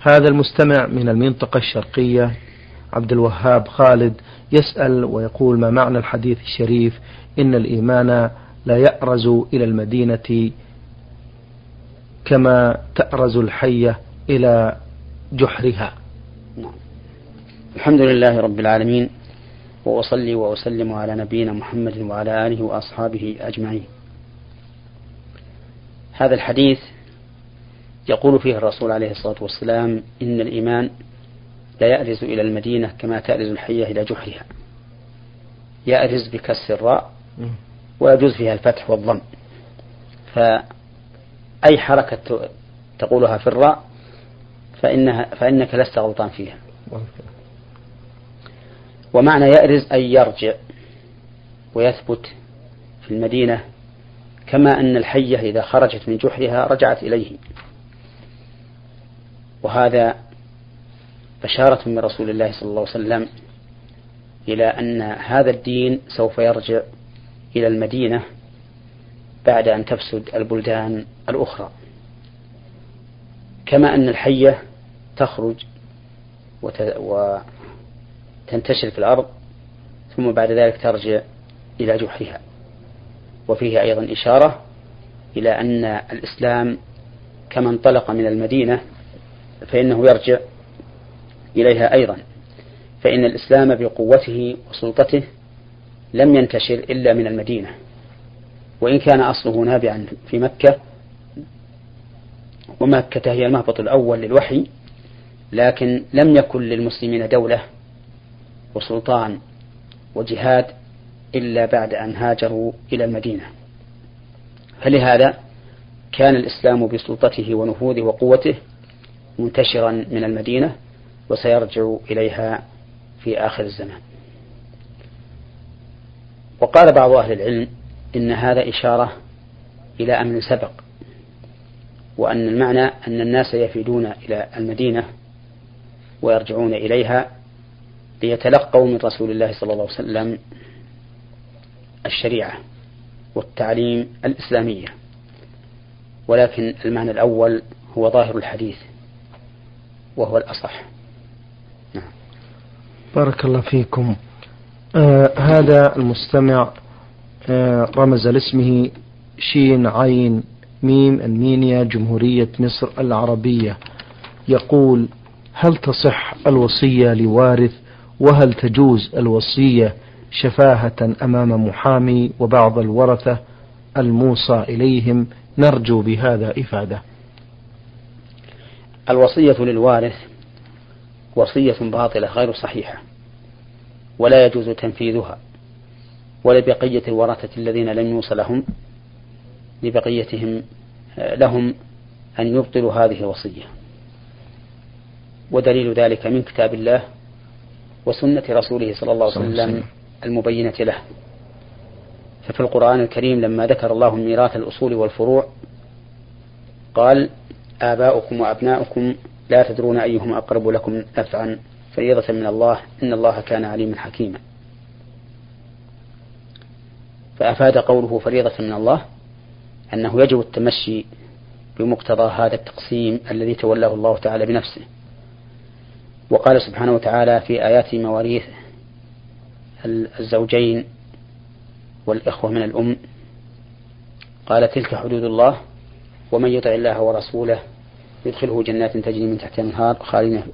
هذا المستمع من المنطقة الشرقية عبد الوهاب خالد يسأل ويقول: ما معنى الحديث الشريف إن الإيمان لا يأرز إلى المدينة كما تأرز الحية إلى جحرها؟ الحمد لله رب العالمين، وأصلي وأسلم على نبينا محمد وعلى آله وأصحابه أجمعين. هذا الحديث يقول فيه الرسول عليه الصلاة والسلام: إن الإيمان لا يأرز إلى المدينة كما تأرز الحية إلى جحرها. يأرز بكسر الراء، ويجوز فيها الفتح والضم، فأي حركة تقولها في الراء فإنك لست غلطان فيها. ومعنى يأرز أن يرجع ويثبت في المدينة، كما أن الحية إذا خرجت من جحرها رجعت إليه. وهذا بشارة من رسول الله صلى الله عليه وسلم إلى أن هذا الدين سوف يرجع إلى المدينة بعد أن تفسد البلدان الأخرى، كما أن الحية تخرج وتنتشر في الأرض ثم بعد ذلك ترجع إلى جحرها. وفيه أيضا إشارة إلى أن الإسلام كما انطلق من المدينة فإنه يرجع إليها أيضا، فإن الإسلام بقوته وسلطته لم ينتشر إلا من المدينة، وإن كان أصله نابعا في مكة، ومكة هي المهبط الأول للوحي، لكن لم يكن للمسلمين دولة وسلطان وجهاد إلا بعد أن هاجروا إلى المدينة. فلهذا كان الإسلام بسلطته ونفوذه وقوته منتشرا من المدينة، وسيرجع إليها في آخر الزمان. وقال بعض أهل العلم إن هذا إشارة إلى أمر سبق، وأن المعنى أن الناس يفيدون إلى المدينة ويرجعون إليها ليتلقوا من رسول الله صلى الله عليه وسلم الشريعة والتعليم الإسلامية، ولكن المعنى الأول هو ظاهر الحديث وهو الأصح. بارك الله فيكم. هذا المستمع رمز لاسمه شين عين ميم المينيا، جمهورية مصر العربية، يقول: هل تصح الوصية لوارث؟ وهل تجوز الوصية شفاهة أمام محامي وبعض الورثة الموصى إليهم؟ نرجو بهذا إفادة. الوصية للوارث وصية باطلة غير صحيحة، ولا يجوز تنفيذها، ولبقية الورثة الذين لم يوصى لهم لبقيتهم لهم أن يبطلوا هذه الوصية، ودليل ذلك من كتاب الله وسنة رسوله صلى الله عليه وسلم المبينة له. ففي القرآن الكريم لما ذكر الله ميراث الأصول والفروع قال: آباؤكم وأبناؤكم لا تدرون أيهم أقرب لكم نفعا، فريضة من الله، إن الله كان عليما حكيما. فأفاد قوله فريضة من الله أنه يجب التمشي بمقتضى هذا التقسيم الذي تولاه الله تعالى بنفسه. وقال سبحانه وتعالى في آيات مواريث الزوجين والإخوة من الأم، قال: تلك حدود الله ومن يطع الله ورسوله يدخله جنات تجري من تحتها الأنهار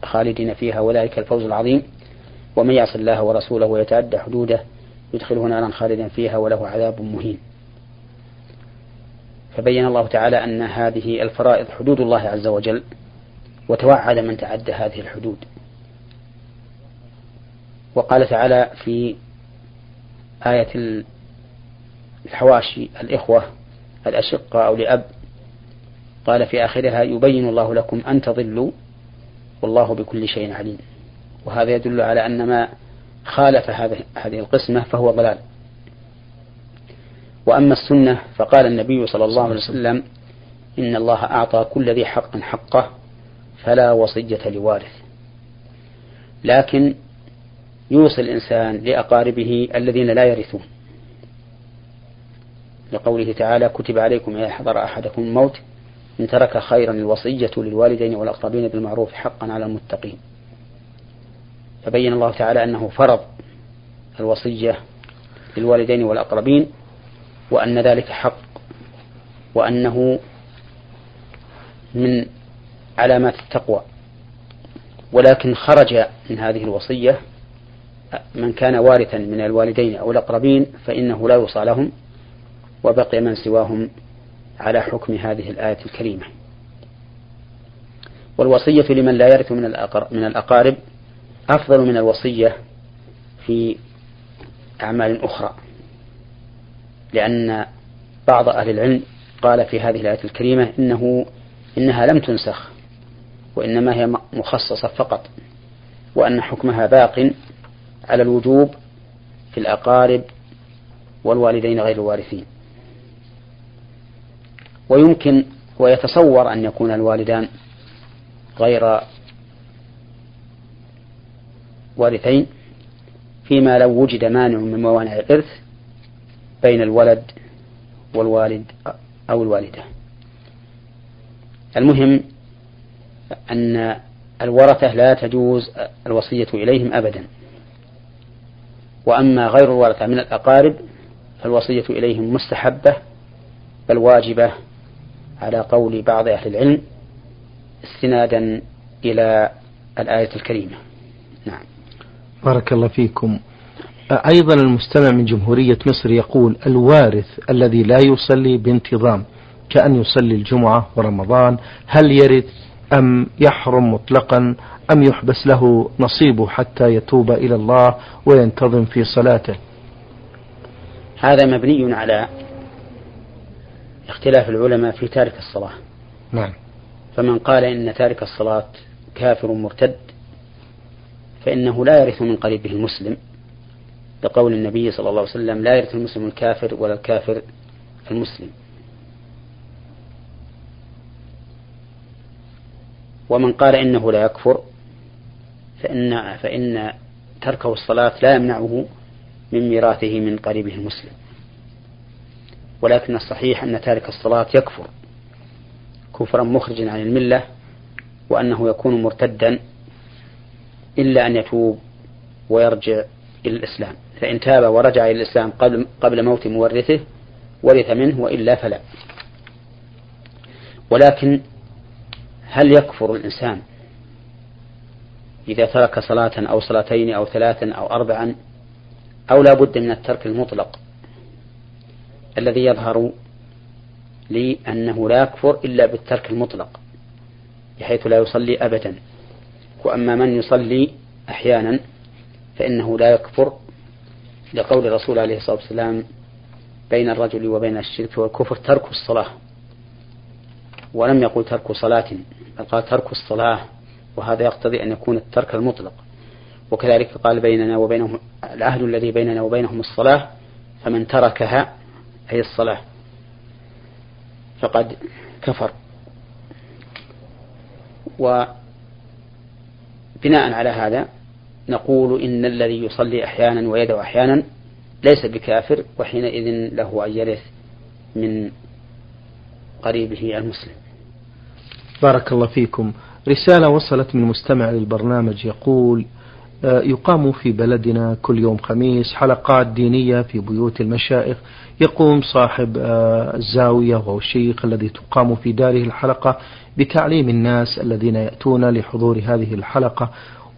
خالدين فيها وذلك الفوز العظيم، ومن يعص الله ورسوله ويتعدى حدوده يدخله نارا خالدا فيها وله عذاب مهين. فبين الله تعالى أن هذه الفرائض حدود الله عز وجل، وتوعد من تعدى هذه الحدود. وقال تعالى في آية الحواشي: الإخوة الأشقة أو لأب، قال في آخرها: يبين الله لكم أن تضلوا والله بكل شيء عليم. وهذا يدل على أن ما خالف هذه القسمة فهو ضلال. وأما السنة فقال النبي صلى الله عليه وسلم: إن الله أعطى كل ذي حق حقه فلا وصية لوارث. لكن يوصي الإنسان لأقاربه الذين لا يرثون، لقوله تعالى: كتب عليكم إذا حضر أحدكم الموت إن ترك خيرا الوصية للوالدين والأقربين بالمعروف حقا على المتقين. فبين الله تعالى أنه فرض الوصية للوالدين والأقربين وأن ذلك حق، وأنه من علامات التقوى. ولكن خرج من هذه الوصية من كان وارثا من الوالدين أو الأقربين فإنه لا يوصى لهم، وبقي من سواهم على حكم هذه الآية الكريمة. والوصية لمن لا يرث من الأقارب أفضل من الوصية في أعمال أخرى، لأن بعض أهل العلم قال في هذه الآية الكريمة إنها لم تنسخ وإنما هي مخصصة فقط، وأن حكمها باق على الوجوب في الأقارب والوالدين غير الوارثين. ويمكن ويتصور أن يكون الوالدان غير وارثين فيما لو وجد مانع من موانع الإرث بين الولد والوالد أو الوالدة. المهم أن الورثة لا تجوز الوصية إليهم أبدا، وأما غير الورثة من الأقارب فالوصية إليهم مستحبة بل واجبة على قول بعض أهل العلم استنادا إلى الآية الكريمة. نعم، بارك الله فيكم. أيضا المستمع من جمهورية مصر يقول: الوارث الذي لا يصلي بانتظام كأن يصلي الجمعة ورمضان، هل يرث أم يحرم مطلقا أم يحبس له نصيبه حتى يتوب إلى الله وينتظم في صلاته؟ هذا مبني على اختلاف العلماء في تارك الصلاة. نعم. فمن قال إن تارك الصلاة كافر مرتد فإنه لا يرث من قريبه المسلم، لقول النبي صلى الله عليه وسلم: لا يرث المسلم الكافر ولا الكافر المسلم. ومن قال إنه لا يكفر فإن تركه الصلاة لا يمنعه من ميراثه من قريبه المسلم، ولكن الصحيح أن تارك الصلاة يكفر كفرا مخرجا عن الملة، وأنه يكون مرتدا إلا أن يتوب ويرجع إلى الإسلام. فإن تاب ورجع إلى الإسلام قبل موت مورثه ورث منه، وإلا فلا. ولكن هل يكفر الإنسان إذا ترك صلاة أو صلاتين أو ثلاثا أو أربعا، أو لا بد من الترك المطلق الذي يظهر لي أنه لا يكفر إلا بالترك المطلق بحيث لا يصلي أبدا؟ وأما من يصلي أحيانا فإنه لا يكفر، لقول الرسول عليه الصلاة والسلام: بين الرجل وبين الشرك والكفر ترك الصلاة. ولم يقل ترك صلاة، بل قال ترك الصلاة، وهذا يقتضي أن يكون الترك المطلق. وكذلك قال: بيننا وبينهم العهد الذي بيننا وبينهم الصلاة، فمن تركها أي الصلاة فقد كفر. وبناء على هذا نقول إن الذي يصلي أحيانا ويدعو أحيانا ليس بكافر، وحينئذ له أن يرث من قريبه المسلم. بارك الله فيكم. رسالة وصلت من مستمع للبرنامج يقول: يقام في بلدنا كل يوم خميس حلقات دينية في بيوت المشايخ، يقوم صاحب الزاوية وهو الشيخ الذي تقام في داره الحلقة بتعليم الناس الذين يأتون لحضور هذه الحلقة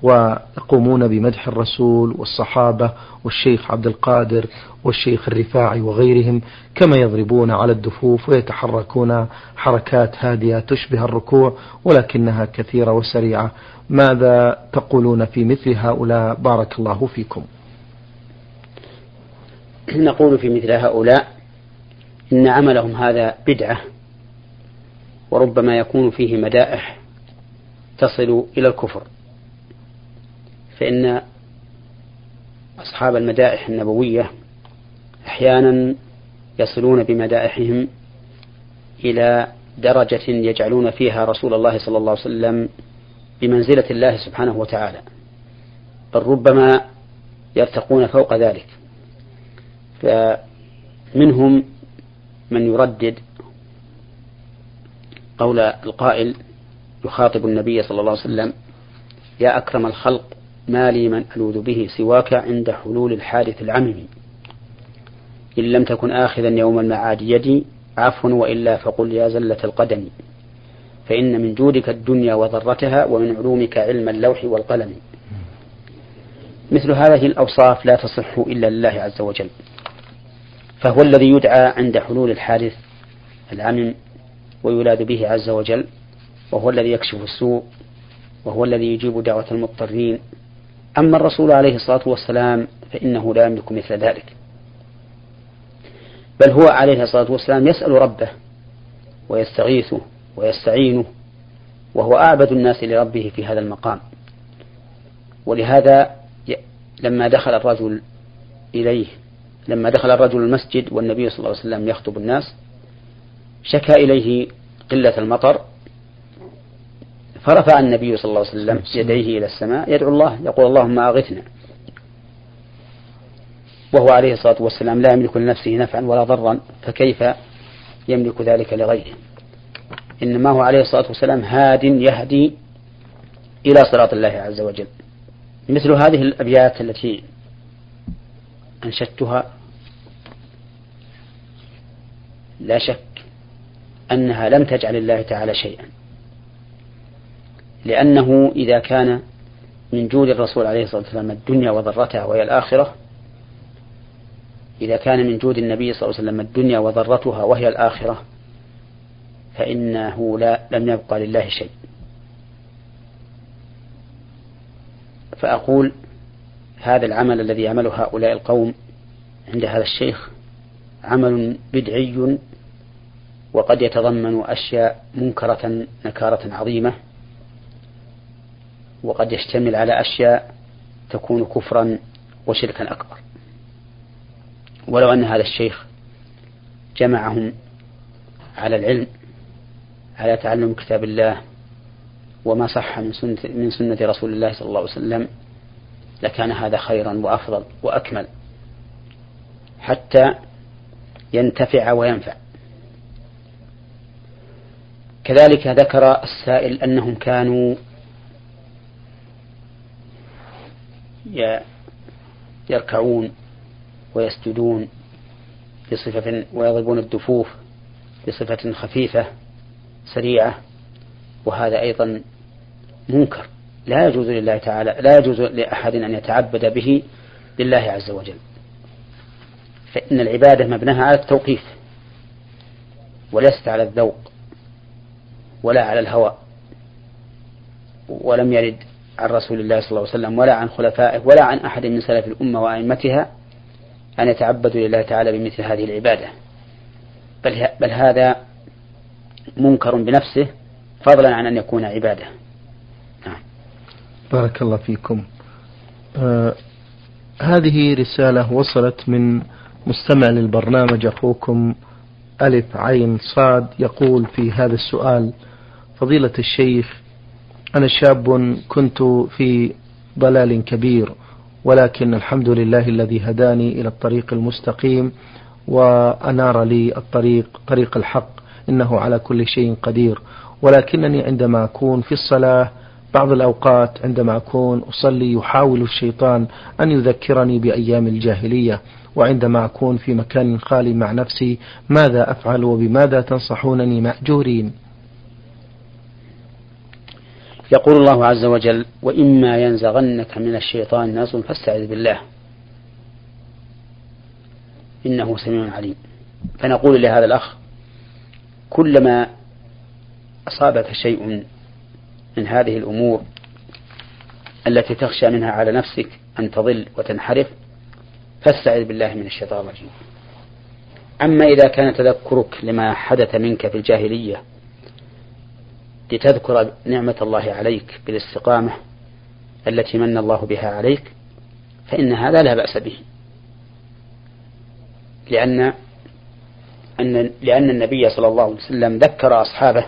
ويقومون بمدح الرسول والصحابة والشيخ عبد القادر والشيخ الرفاعي وغيرهم، كما يضربون على الدفوف ويتحركون حركات هادئة تشبه الركوع ولكنها كثيرة وسريعة. ماذا تقولون في مثل هؤلاء؟ بارك الله فيكم. نقول في مثل هؤلاء إن عملهم هذا بدعة، وربما يكون فيه مدائح تصل إلى الكفر، فإن أصحاب المدائح النبوية أحيانا يصلون بمدائحهم إلى درجة يجعلون فيها رسول الله صلى الله عليه وسلم بمنزلة الله سبحانه وتعالى، بل ربما يرتقون فوق ذلك. فمنهم من يردد قول القائل يخاطب النبي صلى الله عليه وسلم: يا أكرم الخلق ما لي من ألوذ به سواك عند حلول الحادث العميم، إن لم تكن آخذا يوم المعاد يدي عفوا وإلا فقل يا زلة القدم، فإن من جودك الدنيا وضرتها ومن علومك علم اللوح والقلم. مثل هذه الأوصاف لا تصح إلا لله عز وجل، فهو الذي يدعى عند حلول الحادث العميم ويلاد به عز وجل، وهو الذي يكشف السوء، وهو الذي يجيب دعوة المضطرين. أما الرسول عليه الصلاة والسلام فإنه لا يملك مثل ذلك، بل هو عليه الصلاة والسلام يسأل ربه ويستغيثه ويستعينه، وهو أعبد الناس لربه في هذا المقام. ولهذا لما دخل الرجل المسجد والنبي صلى الله عليه وسلم يخطب الناس شكا إليه قلة المطر، فرفع النبي صلى الله عليه وسلم يديه إلى السماء يدعو الله يقول: اللهم أغثنا. وهو عليه الصلاة والسلام لا يملك لنفسه نفعا ولا ضرا، فكيف يملك ذلك لغيره؟ إنما هو عليه الصلاة والسلام هاد يهدي إلى صراط الله عز وجل. مثل هذه الأبيات التي أنشدتها لا شك أنها لم تجعل الله تعالى شيئا، لأنه إذا كان من جود الرسول عليه الصلاة والسلام الدنيا وضرتها وهي الآخرة، إذا كان من جود النبي صلى الله عليه وسلم الدنيا وضرتها وهي الآخرة، فإنه لم يبقى لله شيء. فأقول هذا العمل الذي يعمل هؤلاء القوم عند هذا الشيخ عمل بدعي، وقد يتضمن أشياء منكرة نكارة عظيمة، وقد يشتمل على أشياء تكون كفرا وشركا أكبر. ولو أن هذا الشيخ جمعهم على العلم، على تعلم كتاب الله وما صح من سنة رسول الله صلى الله عليه وسلم، لكان هذا خيرا وأفضل وأكمل، حتى ينتفع وينفع. كذلك ذكر السائل أنهم كانوا يركعون ويسجدون بصفة، ويضربون الدفوف بصفة خفيفة سريعة، وهذا أيضا منكر لا يجوز لله تعالى، لا يجوز لأحد أن يتعبد به لله عز وجل، فإن العبادة مبناها على التوقيف وليست على الذوق ولا على الهوى. ولم يرد عن رسول الله صلى الله عليه وسلم ولا عن خلفائه ولا عن أحد من سلف الأمة وأئمتها أن يتعبدوا لله تعالى بمثل هذه العبادة، بل هذا منكر بنفسه فضلا عن أن يكون عبادة. بارك الله فيكم. هذه رسالة وصلت من مستمع للبرنامج أخوكم ألف عين صاد، يقول في هذا السؤال: فضيلة الشيخ، أنا شاب كنت في ضلال كبير، ولكن الحمد لله الذي هداني إلى الطريق المستقيم وأنار لي الطريق، طريق الحق، إنه على كل شيء قدير. ولكنني عندما أكون في الصلاة بعض الأوقات، عندما أكون أصلي، يحاول الشيطان أن يذكرني بأيام الجاهلية. وعندما أكون في مكان خالي مع نفسي، ماذا أفعل وبماذا تنصحونني مأجورين؟ يقول الله عز وجل: وإما ينزغنك من الشيطان نزغ فاستعذ بالله إنه سميع عليم. فنقول لهذا الأخ: كلما أصابك شيء من هذه الأمور التي تخشى منها على نفسك أن تضل وتنحرف، فاستعذ بالله من الشيطان الرجيم. أما إذا كان تذكرك لما حدث منك في الجاهلية لتذكر نعمة الله عليك بالاستقامة التي من الله بها عليك، فإن هذا لا بأس به، لأن النبي صلى الله عليه وسلم ذكر أصحابه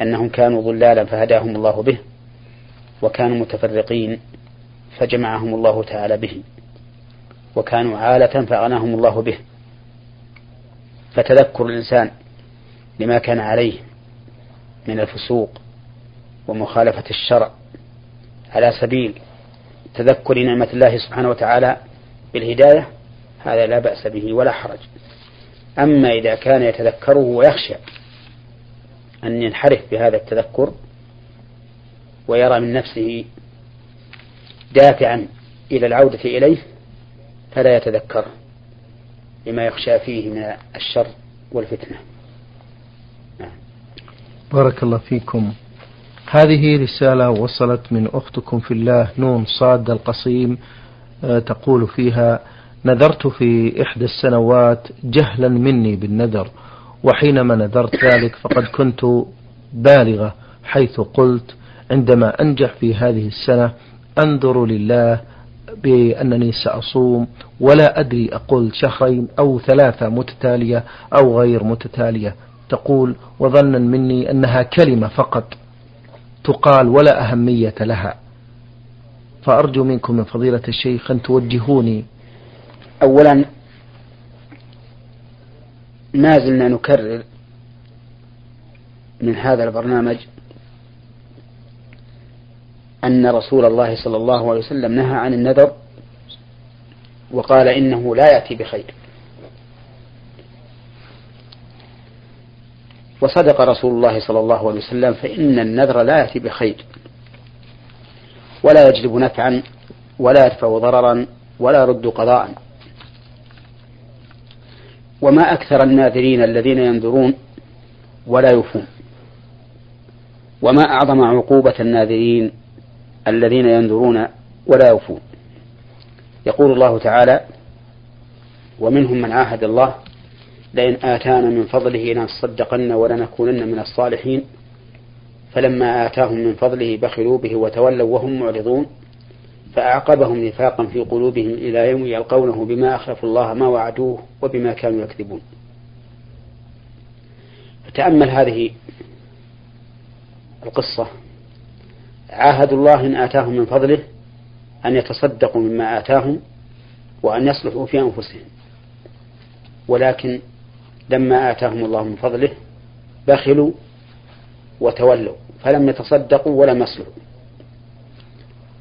أنهم كانوا ضلالا فهداهم الله به، وكانوا متفرقين فجمعهم الله تعالى به، وكانوا عالة فأغناهم الله به. فتذكر الإنسان لما كان عليه من الفسوق ومخالفة الشرع على سبيل تذكر نعمة الله سبحانه وتعالى بالهداية، هذا لا بأس به ولا حرج. أما إذا كان يتذكره ويخشى أن ينحرف بهذا التذكر ويرى من نفسه دافعا إلى العودة إليه فلا يتذكره لما يخشى فيه من الشر والفتنة. بارك الله فيكم. هذه رسالة وصلت من أختكم في الله نون صاد القصيم، تقول فيها: نذرت في إحدى السنوات جهلا مني بالنذر، وحينما نذرت ذلك فقد كنت بالغة، حيث قلت عندما أنجح في هذه السنة أنذر لله بأنني سأصوم، ولا أدري أقول شهرين أو ثلاثة متتالية أو غير متتالية. تقول: وظنا مني أنها كلمة فقط تقال ولا أهمية لها، فأرجو منكم من فضيلة الشيخ أن توجهوني. أولا ما زلنا نكرر من هذا البرنامج أن رسول الله صلى الله عليه وسلم نهى عن النذر وقال إنه لا يأتي بخير، وصدق رسول الله صلى الله عليه وسلم، فإن النذر لا يأتي بخير ولا يجلب نفعا ولا يدفع ضررا ولا يرد قضاء. وما أكثر الناذرين الذين ينذرون ولا يوفون، وما أعظم عقوبة الناذرين الذين ينذرون ولا يوفون. يقول الله تعالى: ومنهم من عاهد الله لئن آتانا من فضله لنصدقن ولنكونن من الصالحين، فلما آتاهم من فضله بخلوا به وتولوا وهم معرضون، فأعقبهم نفاقا في قلوبهم إلى يوم يلقونه بما أخلفوا الله ما وعدوه وبما كانوا يكذبون. فتأمل هذه القصة: عاهد الله إن آتاهم من فضله أن يتصدقوا مما آتاهم وأن يصلحوا في أنفسهم، ولكن لما آتاهم الله من فضله بخلوا وتولوا فلم يتصدقوا ولم يصلحوا،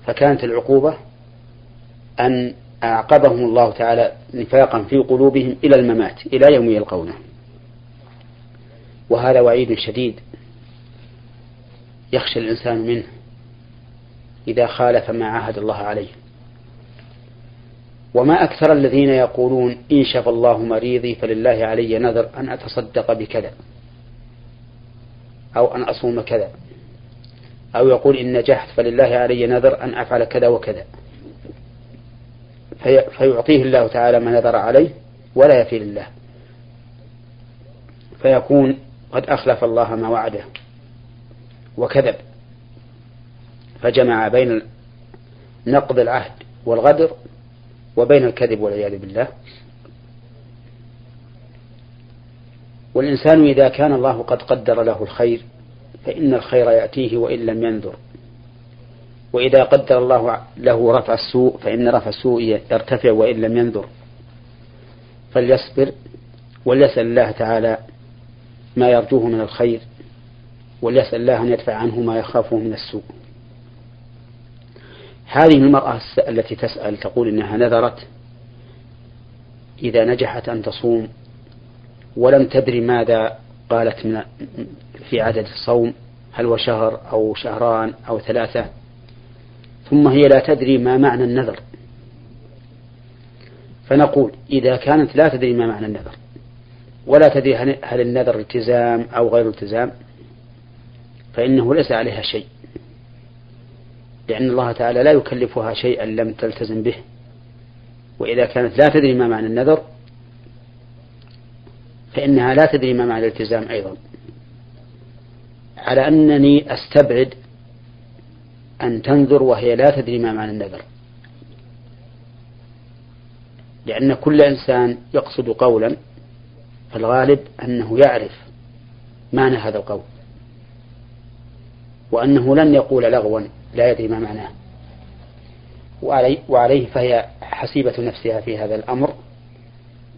فكانت العقوبة أن أعقبهم الله تعالى نفاقا في قلوبهم إلى الممات إلى يوم يلقونه، وهذا وعيد شديد يخشى الإنسان منه إذا خالف ما عاهد الله عليه. وما أكثر الذين يقولون إن شفى الله مريضي فلله علي نذر أن أتصدق بكذا أو أن أصوم كذا، أو يقول إن نجحت فلله علي نذر أن أفعل كذا وكذا، فيعطيه الله تعالى ما نذر عليه ولا يفي لله، فيكون قد أخلف الله ما وعده وكذب، فجمع بين نقض العهد والغدر وبين الكذب والعياذ بالله. والإنسان إذا كان الله قد قدر له الخير فإن الخير يأتيه وإن لم ينذر، وإذا قدر الله له رفع السوء فإن رفع السوء يرتفع وإن لم ينذر، فليصبر وليسأل الله تعالى ما يرجوه من الخير، وليسأل الله أن يدفع عنه ما يخافه من السوء. هذه المرأة التي تسأل تقول إنها نذرت إذا نجحت أن تصوم ولم تدري ماذا قالت من في عدد الصوم، هل هو شهر أو شهران أو ثلاثة، ثم هي لا تدري ما معنى النذر. فنقول إذا كانت لا تدري ما معنى النذر ولا تدري هل النذر التزام أو غير التزام فإنه ليس عليها شيء، لأن الله تعالى لا يكلفها شيئا لم تلتزم به. وإذا كانت لا تدري ما معنى النذر فإنها لا تدري ما معنى الالتزام أيضا، على أنني أستبعد أن تنذر وهي لا تدري ما معنى النذر، لأن كل إنسان يقصد قولا فالغالب أنه يعرف معنى هذا القول، وأنه لن يقول لغوا لا يدري ما معناه. وعليه فهي حسيبة نفسها في هذا الأمر،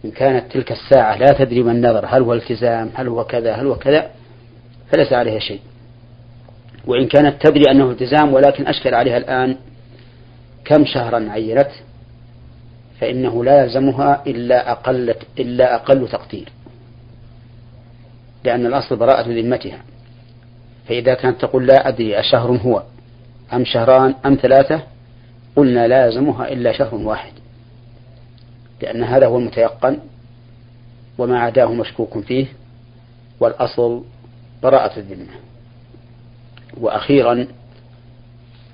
إن كانت تلك الساعة لا تدري ما النذر، هل هو التزام هل هو كذا هل هو كذا، فليس عليها شيء. وإن كانت تدري أنه التزام ولكن أشكل عليها الآن كم شهرا عينت فإنه لا يلزمها إلا أقل تقدير، لأن الأصل براءة ذمتها. فإذا كانت تقول لا أدري أشهر هو أم شهران أم ثلاثة، قلنا لا يلزمها إلا شهر واحد، لأن هذا هو المتيقن وما عداه مشكوك فيه، والأصل براءة الذمة. وأخيرا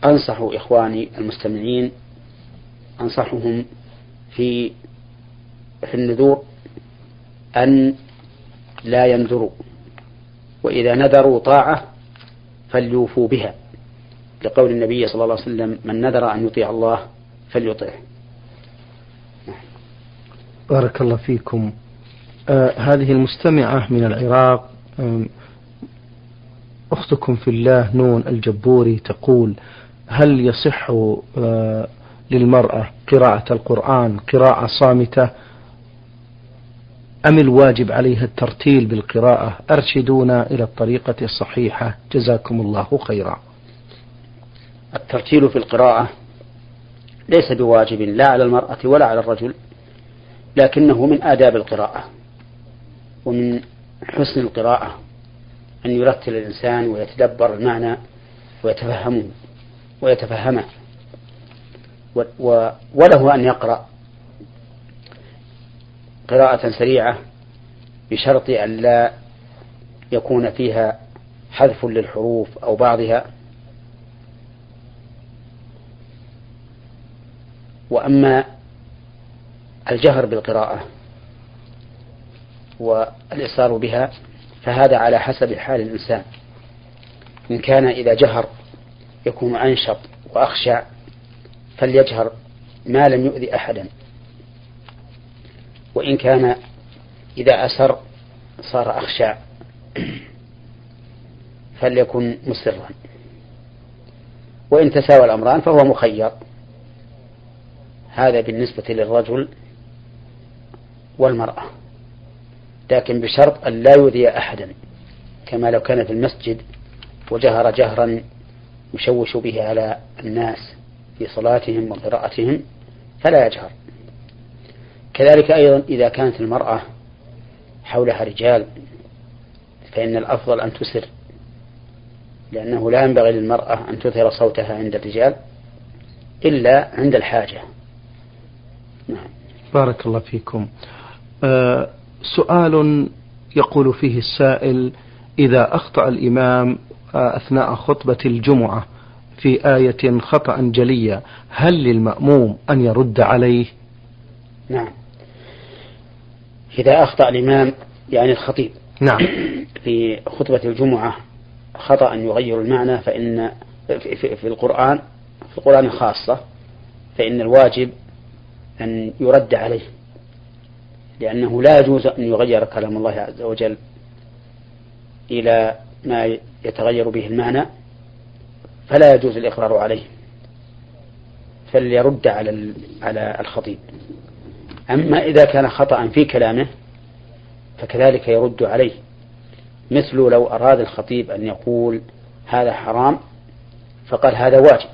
أنصح إخواني المستمعين، أنصحهم في النذور أن لا ينذروا، وإذا نذروا طاعة فليوفوا بها، لقول النبي صلى الله عليه وسلم: من نذر أن يطيع الله فليطيعه. بارك الله فيكم. هذه المستمعة من العراق، أختكم في الله نون الجبوري، تقول: هل يصح للمرأة قراءة القرآن قراءة صامتة أم الواجب عليها الترتيل بالقراءة؟ أرشدونا إلى الطريقة الصحيحة، جزاكم الله خيرا. الترتيل في القراءة ليس بواجب لا على المرأة ولا على الرجل، لكنه من آداب القراءة ومن حسن القراءة أن يرتل الإنسان ويتدبر المعنى ويتفهمه وله أن يقرأ قراءة سريعة بشرط أن لا يكون فيها حذف للحروف أو بعضها. وأما الجهر بالقراءة والإصرار بها فهذا على حسب حال الإنسان، إن كان إذا جهر يكون أنشط وأخشع فليجهر ما لم يؤذي أحدا، وإن كان إذا أسر صار أخشع فليكن مسرا، وإن تساوى الأمران فهو مخير. هذا بالنسبة للرجل والمرأة، لكن بشرط أن لا يؤذي أحدا، كما لو كان في المسجد وجهر جهرا يشوش به على الناس في صلاتهم وقراءتهم فلا يجهر. كذلك أيضا إذا كانت المرأة حولها رجال فإن الأفضل أن تسر، لأنه لا ينبغي للمرأة أن تظهر صوتها عند الرجال إلا عند الحاجة. نعم. بارك الله فيكم. سؤال يقول فيه السائل: إذا أخطأ الإمام أثناء خطبة الجمعة في آية خطأ جليا، هل للمأموم أن يرد عليه؟ نعم، إذا أخطأ الإمام يعني الخطيب، نعم، في خطبة الجمعة خطأ يغير المعنى فإن في القرآن خاصة، فإن الواجب أن يرد عليه، لأنه لا يجوز أن يغير كلام الله عز وجل إلى ما يتغير به المعنى، فلا يجوز الإقرار عليه، فليرد على الخطيب. أما إذا كان خطأ في كلامه فكذلك يرد عليه، مثل لو أراد الخطيب أن يقول هذا حرام فقال هذا واجب،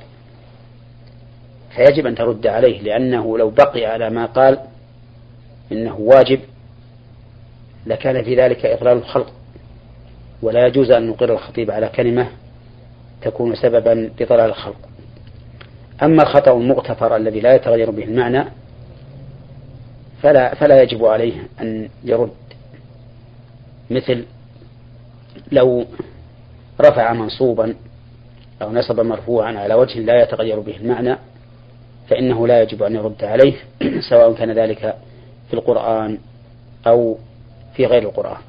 فيجب أن ترد عليه، لأنه لو بقي على ما قال إنه واجب لكان في ذلك إضلال الخلق، ولا يجوز أن نقر الخطيب على كلمة تكون سببا لضلال الخلق. أما الخطأ المغتفر الذي لا يتغير به المعنى فلا يجب عليه أن يرد، مثل لو رفع منصوبا أو نصب مرفوعا على وجه لا يتغير به المعنى فإنه لا يجب أن يرد عليه، سواء كان ذلك في القرآن أو في غير القرآن.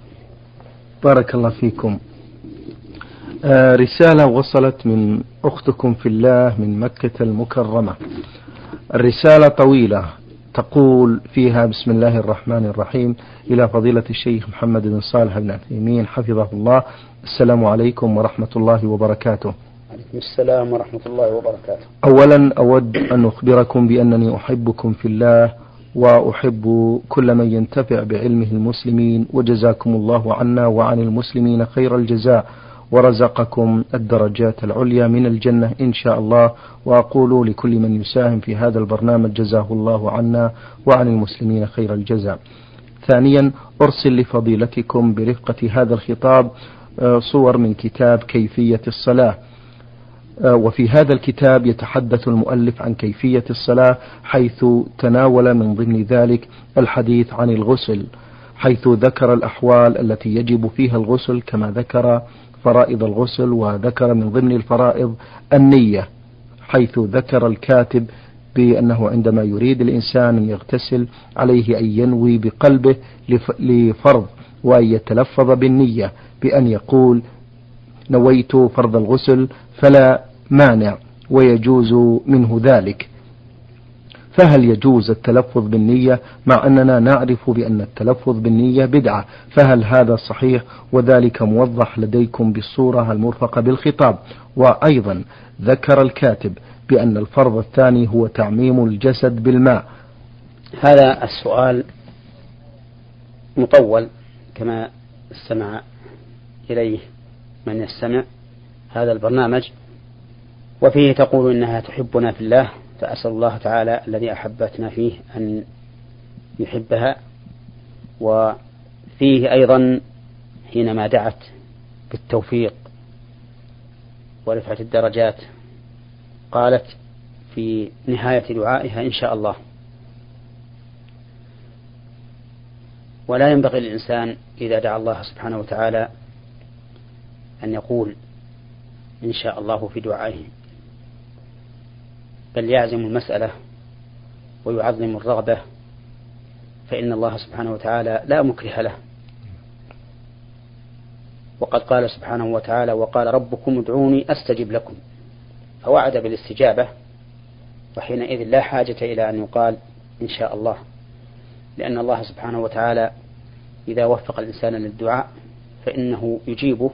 بارك الله فيكم. رسالة وصلت من أختكم في الله من مكة المكرمة، الرسالة طويلة، تقول فيها: بسم الله الرحمن الرحيم، إلى فضيلة الشيخ محمد بن صالح بن عثيمين حفظه الله، السلام عليكم ورحمة الله وبركاته. عليكم السلام ورحمة الله وبركاته. أولا أود أن أخبركم بأنني أحبكم في الله وأحب كل من ينتفع بعلمه المسلمين، وجزاكم الله عنا وعن المسلمين خير الجزاء، ورزقكم الدرجات العليا من الجنة إن شاء الله. وأقول لكل من يساهم في هذا البرنامج جزاه الله عنا وعن المسلمين خير الجزاء. ثانيا، أرسل لفضيلتكم برفقة هذا الخطاب صور من كتاب كيفية الصلاة، وفي هذا الكتاب يتحدث المؤلف عن كيفية الصلاة، حيث تناول من ضمن ذلك الحديث عن الغسل، حيث ذكر الأحوال التي يجب فيها الغسل كما ذكر فرائض الغسل، وذكر من ضمن الفرائض النية، حيث ذكر الكاتب بأنه عندما يريد الإنسان أن يغتسل عليه أن ينوي بقلبه لفرض، وأن يتلفظ بالنية بأن يقول نويت فرض الغسل فلا مانع ويجوز منه ذلك. فهل يجوز التلفظ بالنية مع أننا نعرف بأن التلفظ بالنية بدعة؟ فهل هذا صحيح؟ وذلك موضح لديكم بالصورة المرفقة بالخطاب. وأيضا ذكر الكاتب بأن الفرض الثاني هو تعميم الجسد بالماء. هذا السؤال مطول كما استمع إليه من يستمع هذا البرنامج، وفيه تقول إنها تحبنا في الله، فأسأل الله تعالى الذي أحبتنا فيه أن يحبها. وفيه أيضا حينما دعت بالتوفيق ورفعة الدرجات قالت في نهاية دعائها إن شاء الله. ولا ينبغي للإنسان إذا دعا الله سبحانه وتعالى أن يقول إن شاء الله في دعائه، بل يعزم المسألة ويعظم الرغبة، فإن الله سبحانه وتعالى لا مكره له، وقد قال سبحانه وتعالى وقال ربكم ادعوني أستجب لكم، فوعد بالاستجابة، وحينئذ لا حاجة إلى أن يقال إن شاء الله، لأن الله سبحانه وتعالى إذا وفق الإنسان للدعاء فإنه يجيبه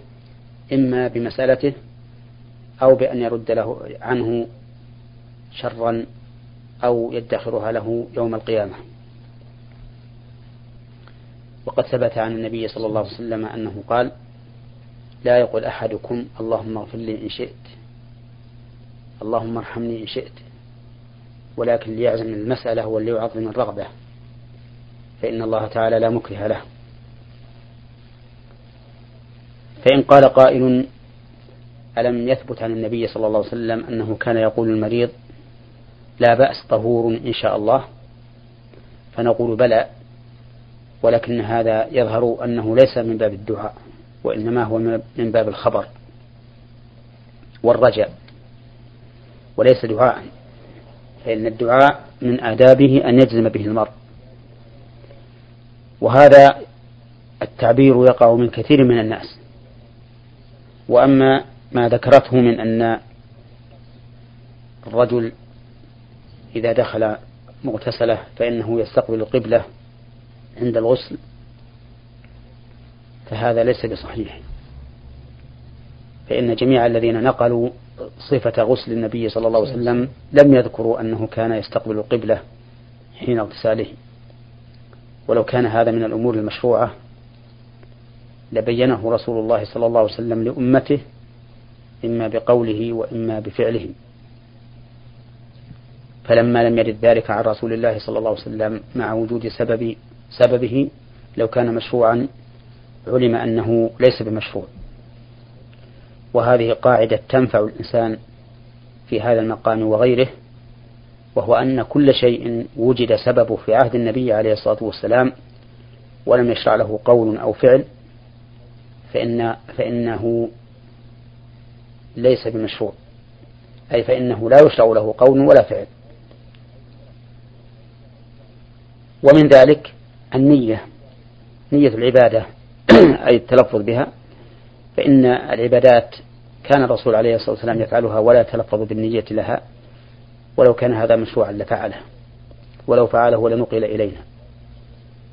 إما بمسألته أو بأن يرد له عنه شرا أو يدخرها له يوم القيامة. وقد ثبت عن النبي صلى الله عليه وسلم أنه قال لا يقول أحدكم اللهم اغفر لي إن شئت، اللهم ارحمني إن شئت، ولكن ليعزم المسألة وليعظم الرغبة، فإن الله تعالى لا مكره له. فإن قال قائل ألم يثبت عن النبي صلى الله عليه وسلم أنه كان يقول المريض لا بأس طهور إن شاء الله، فنقول بلى، ولكن هذا يظهر أنه ليس من باب الدعاء، وإنما هو من باب الخبر والرجاء وليس دعاء، فإن الدعاء من آدابه أن يجزم به المرء. وهذا التعبير يقع من كثير من الناس. وأما ما ذكرته من أن الرجل إذا دخل مغتسله فإنه يستقبل القبلة عند الغسل، فهذا ليس بصحيح، فإن جميع الذين نقلوا صفة غسل النبي صلى الله عليه وسلم لم يذكروا أنه كان يستقبل القبلة حين اغتساله، ولو كان هذا من الأمور المشروعة لبينه رسول الله صلى الله عليه وسلم لأمته، إما بقوله وإما بفعله. فلما لم يرد ذلك عن رسول الله صلى الله عليه وسلم مع وجود سببه، لو كان مشروعا علم أنه ليس بمشروع. وهذه قاعدة تنفع الإنسان في هذا المقام وغيره، وهو أن كل شيء وجد سببه في عهد النبي عليه الصلاة والسلام ولم يشرع له قول أو فعل فإنه ليس بمشروع، أي فإنه لا يشرع له قول ولا فعل. ومن ذلك النية، نية العبادة أي التلفظ بها، فإن العبادات كان الرسول عليه الصلاة والسلام يفعلها ولا يتلفظ بالنية لها، ولو كان هذا مشروعا لفعله، ولو فعله لنقل إلينا.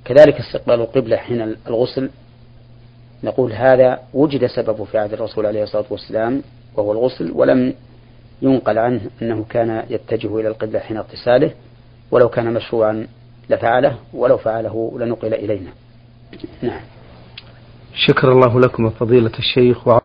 كذلك استقبال القبلة حين الغسل، نقول هذا وجد سببه في عهد الرسول عليه الصلاة والسلام وهو الغسل، ولم ينقل عنه أنه كان يتجه إلى القبلة حين اغتساله، ولو كان مشروعا لفعله، ولو فعله لنقل إلينا. نعم. شكر الله لكم فضيلة الشيخ.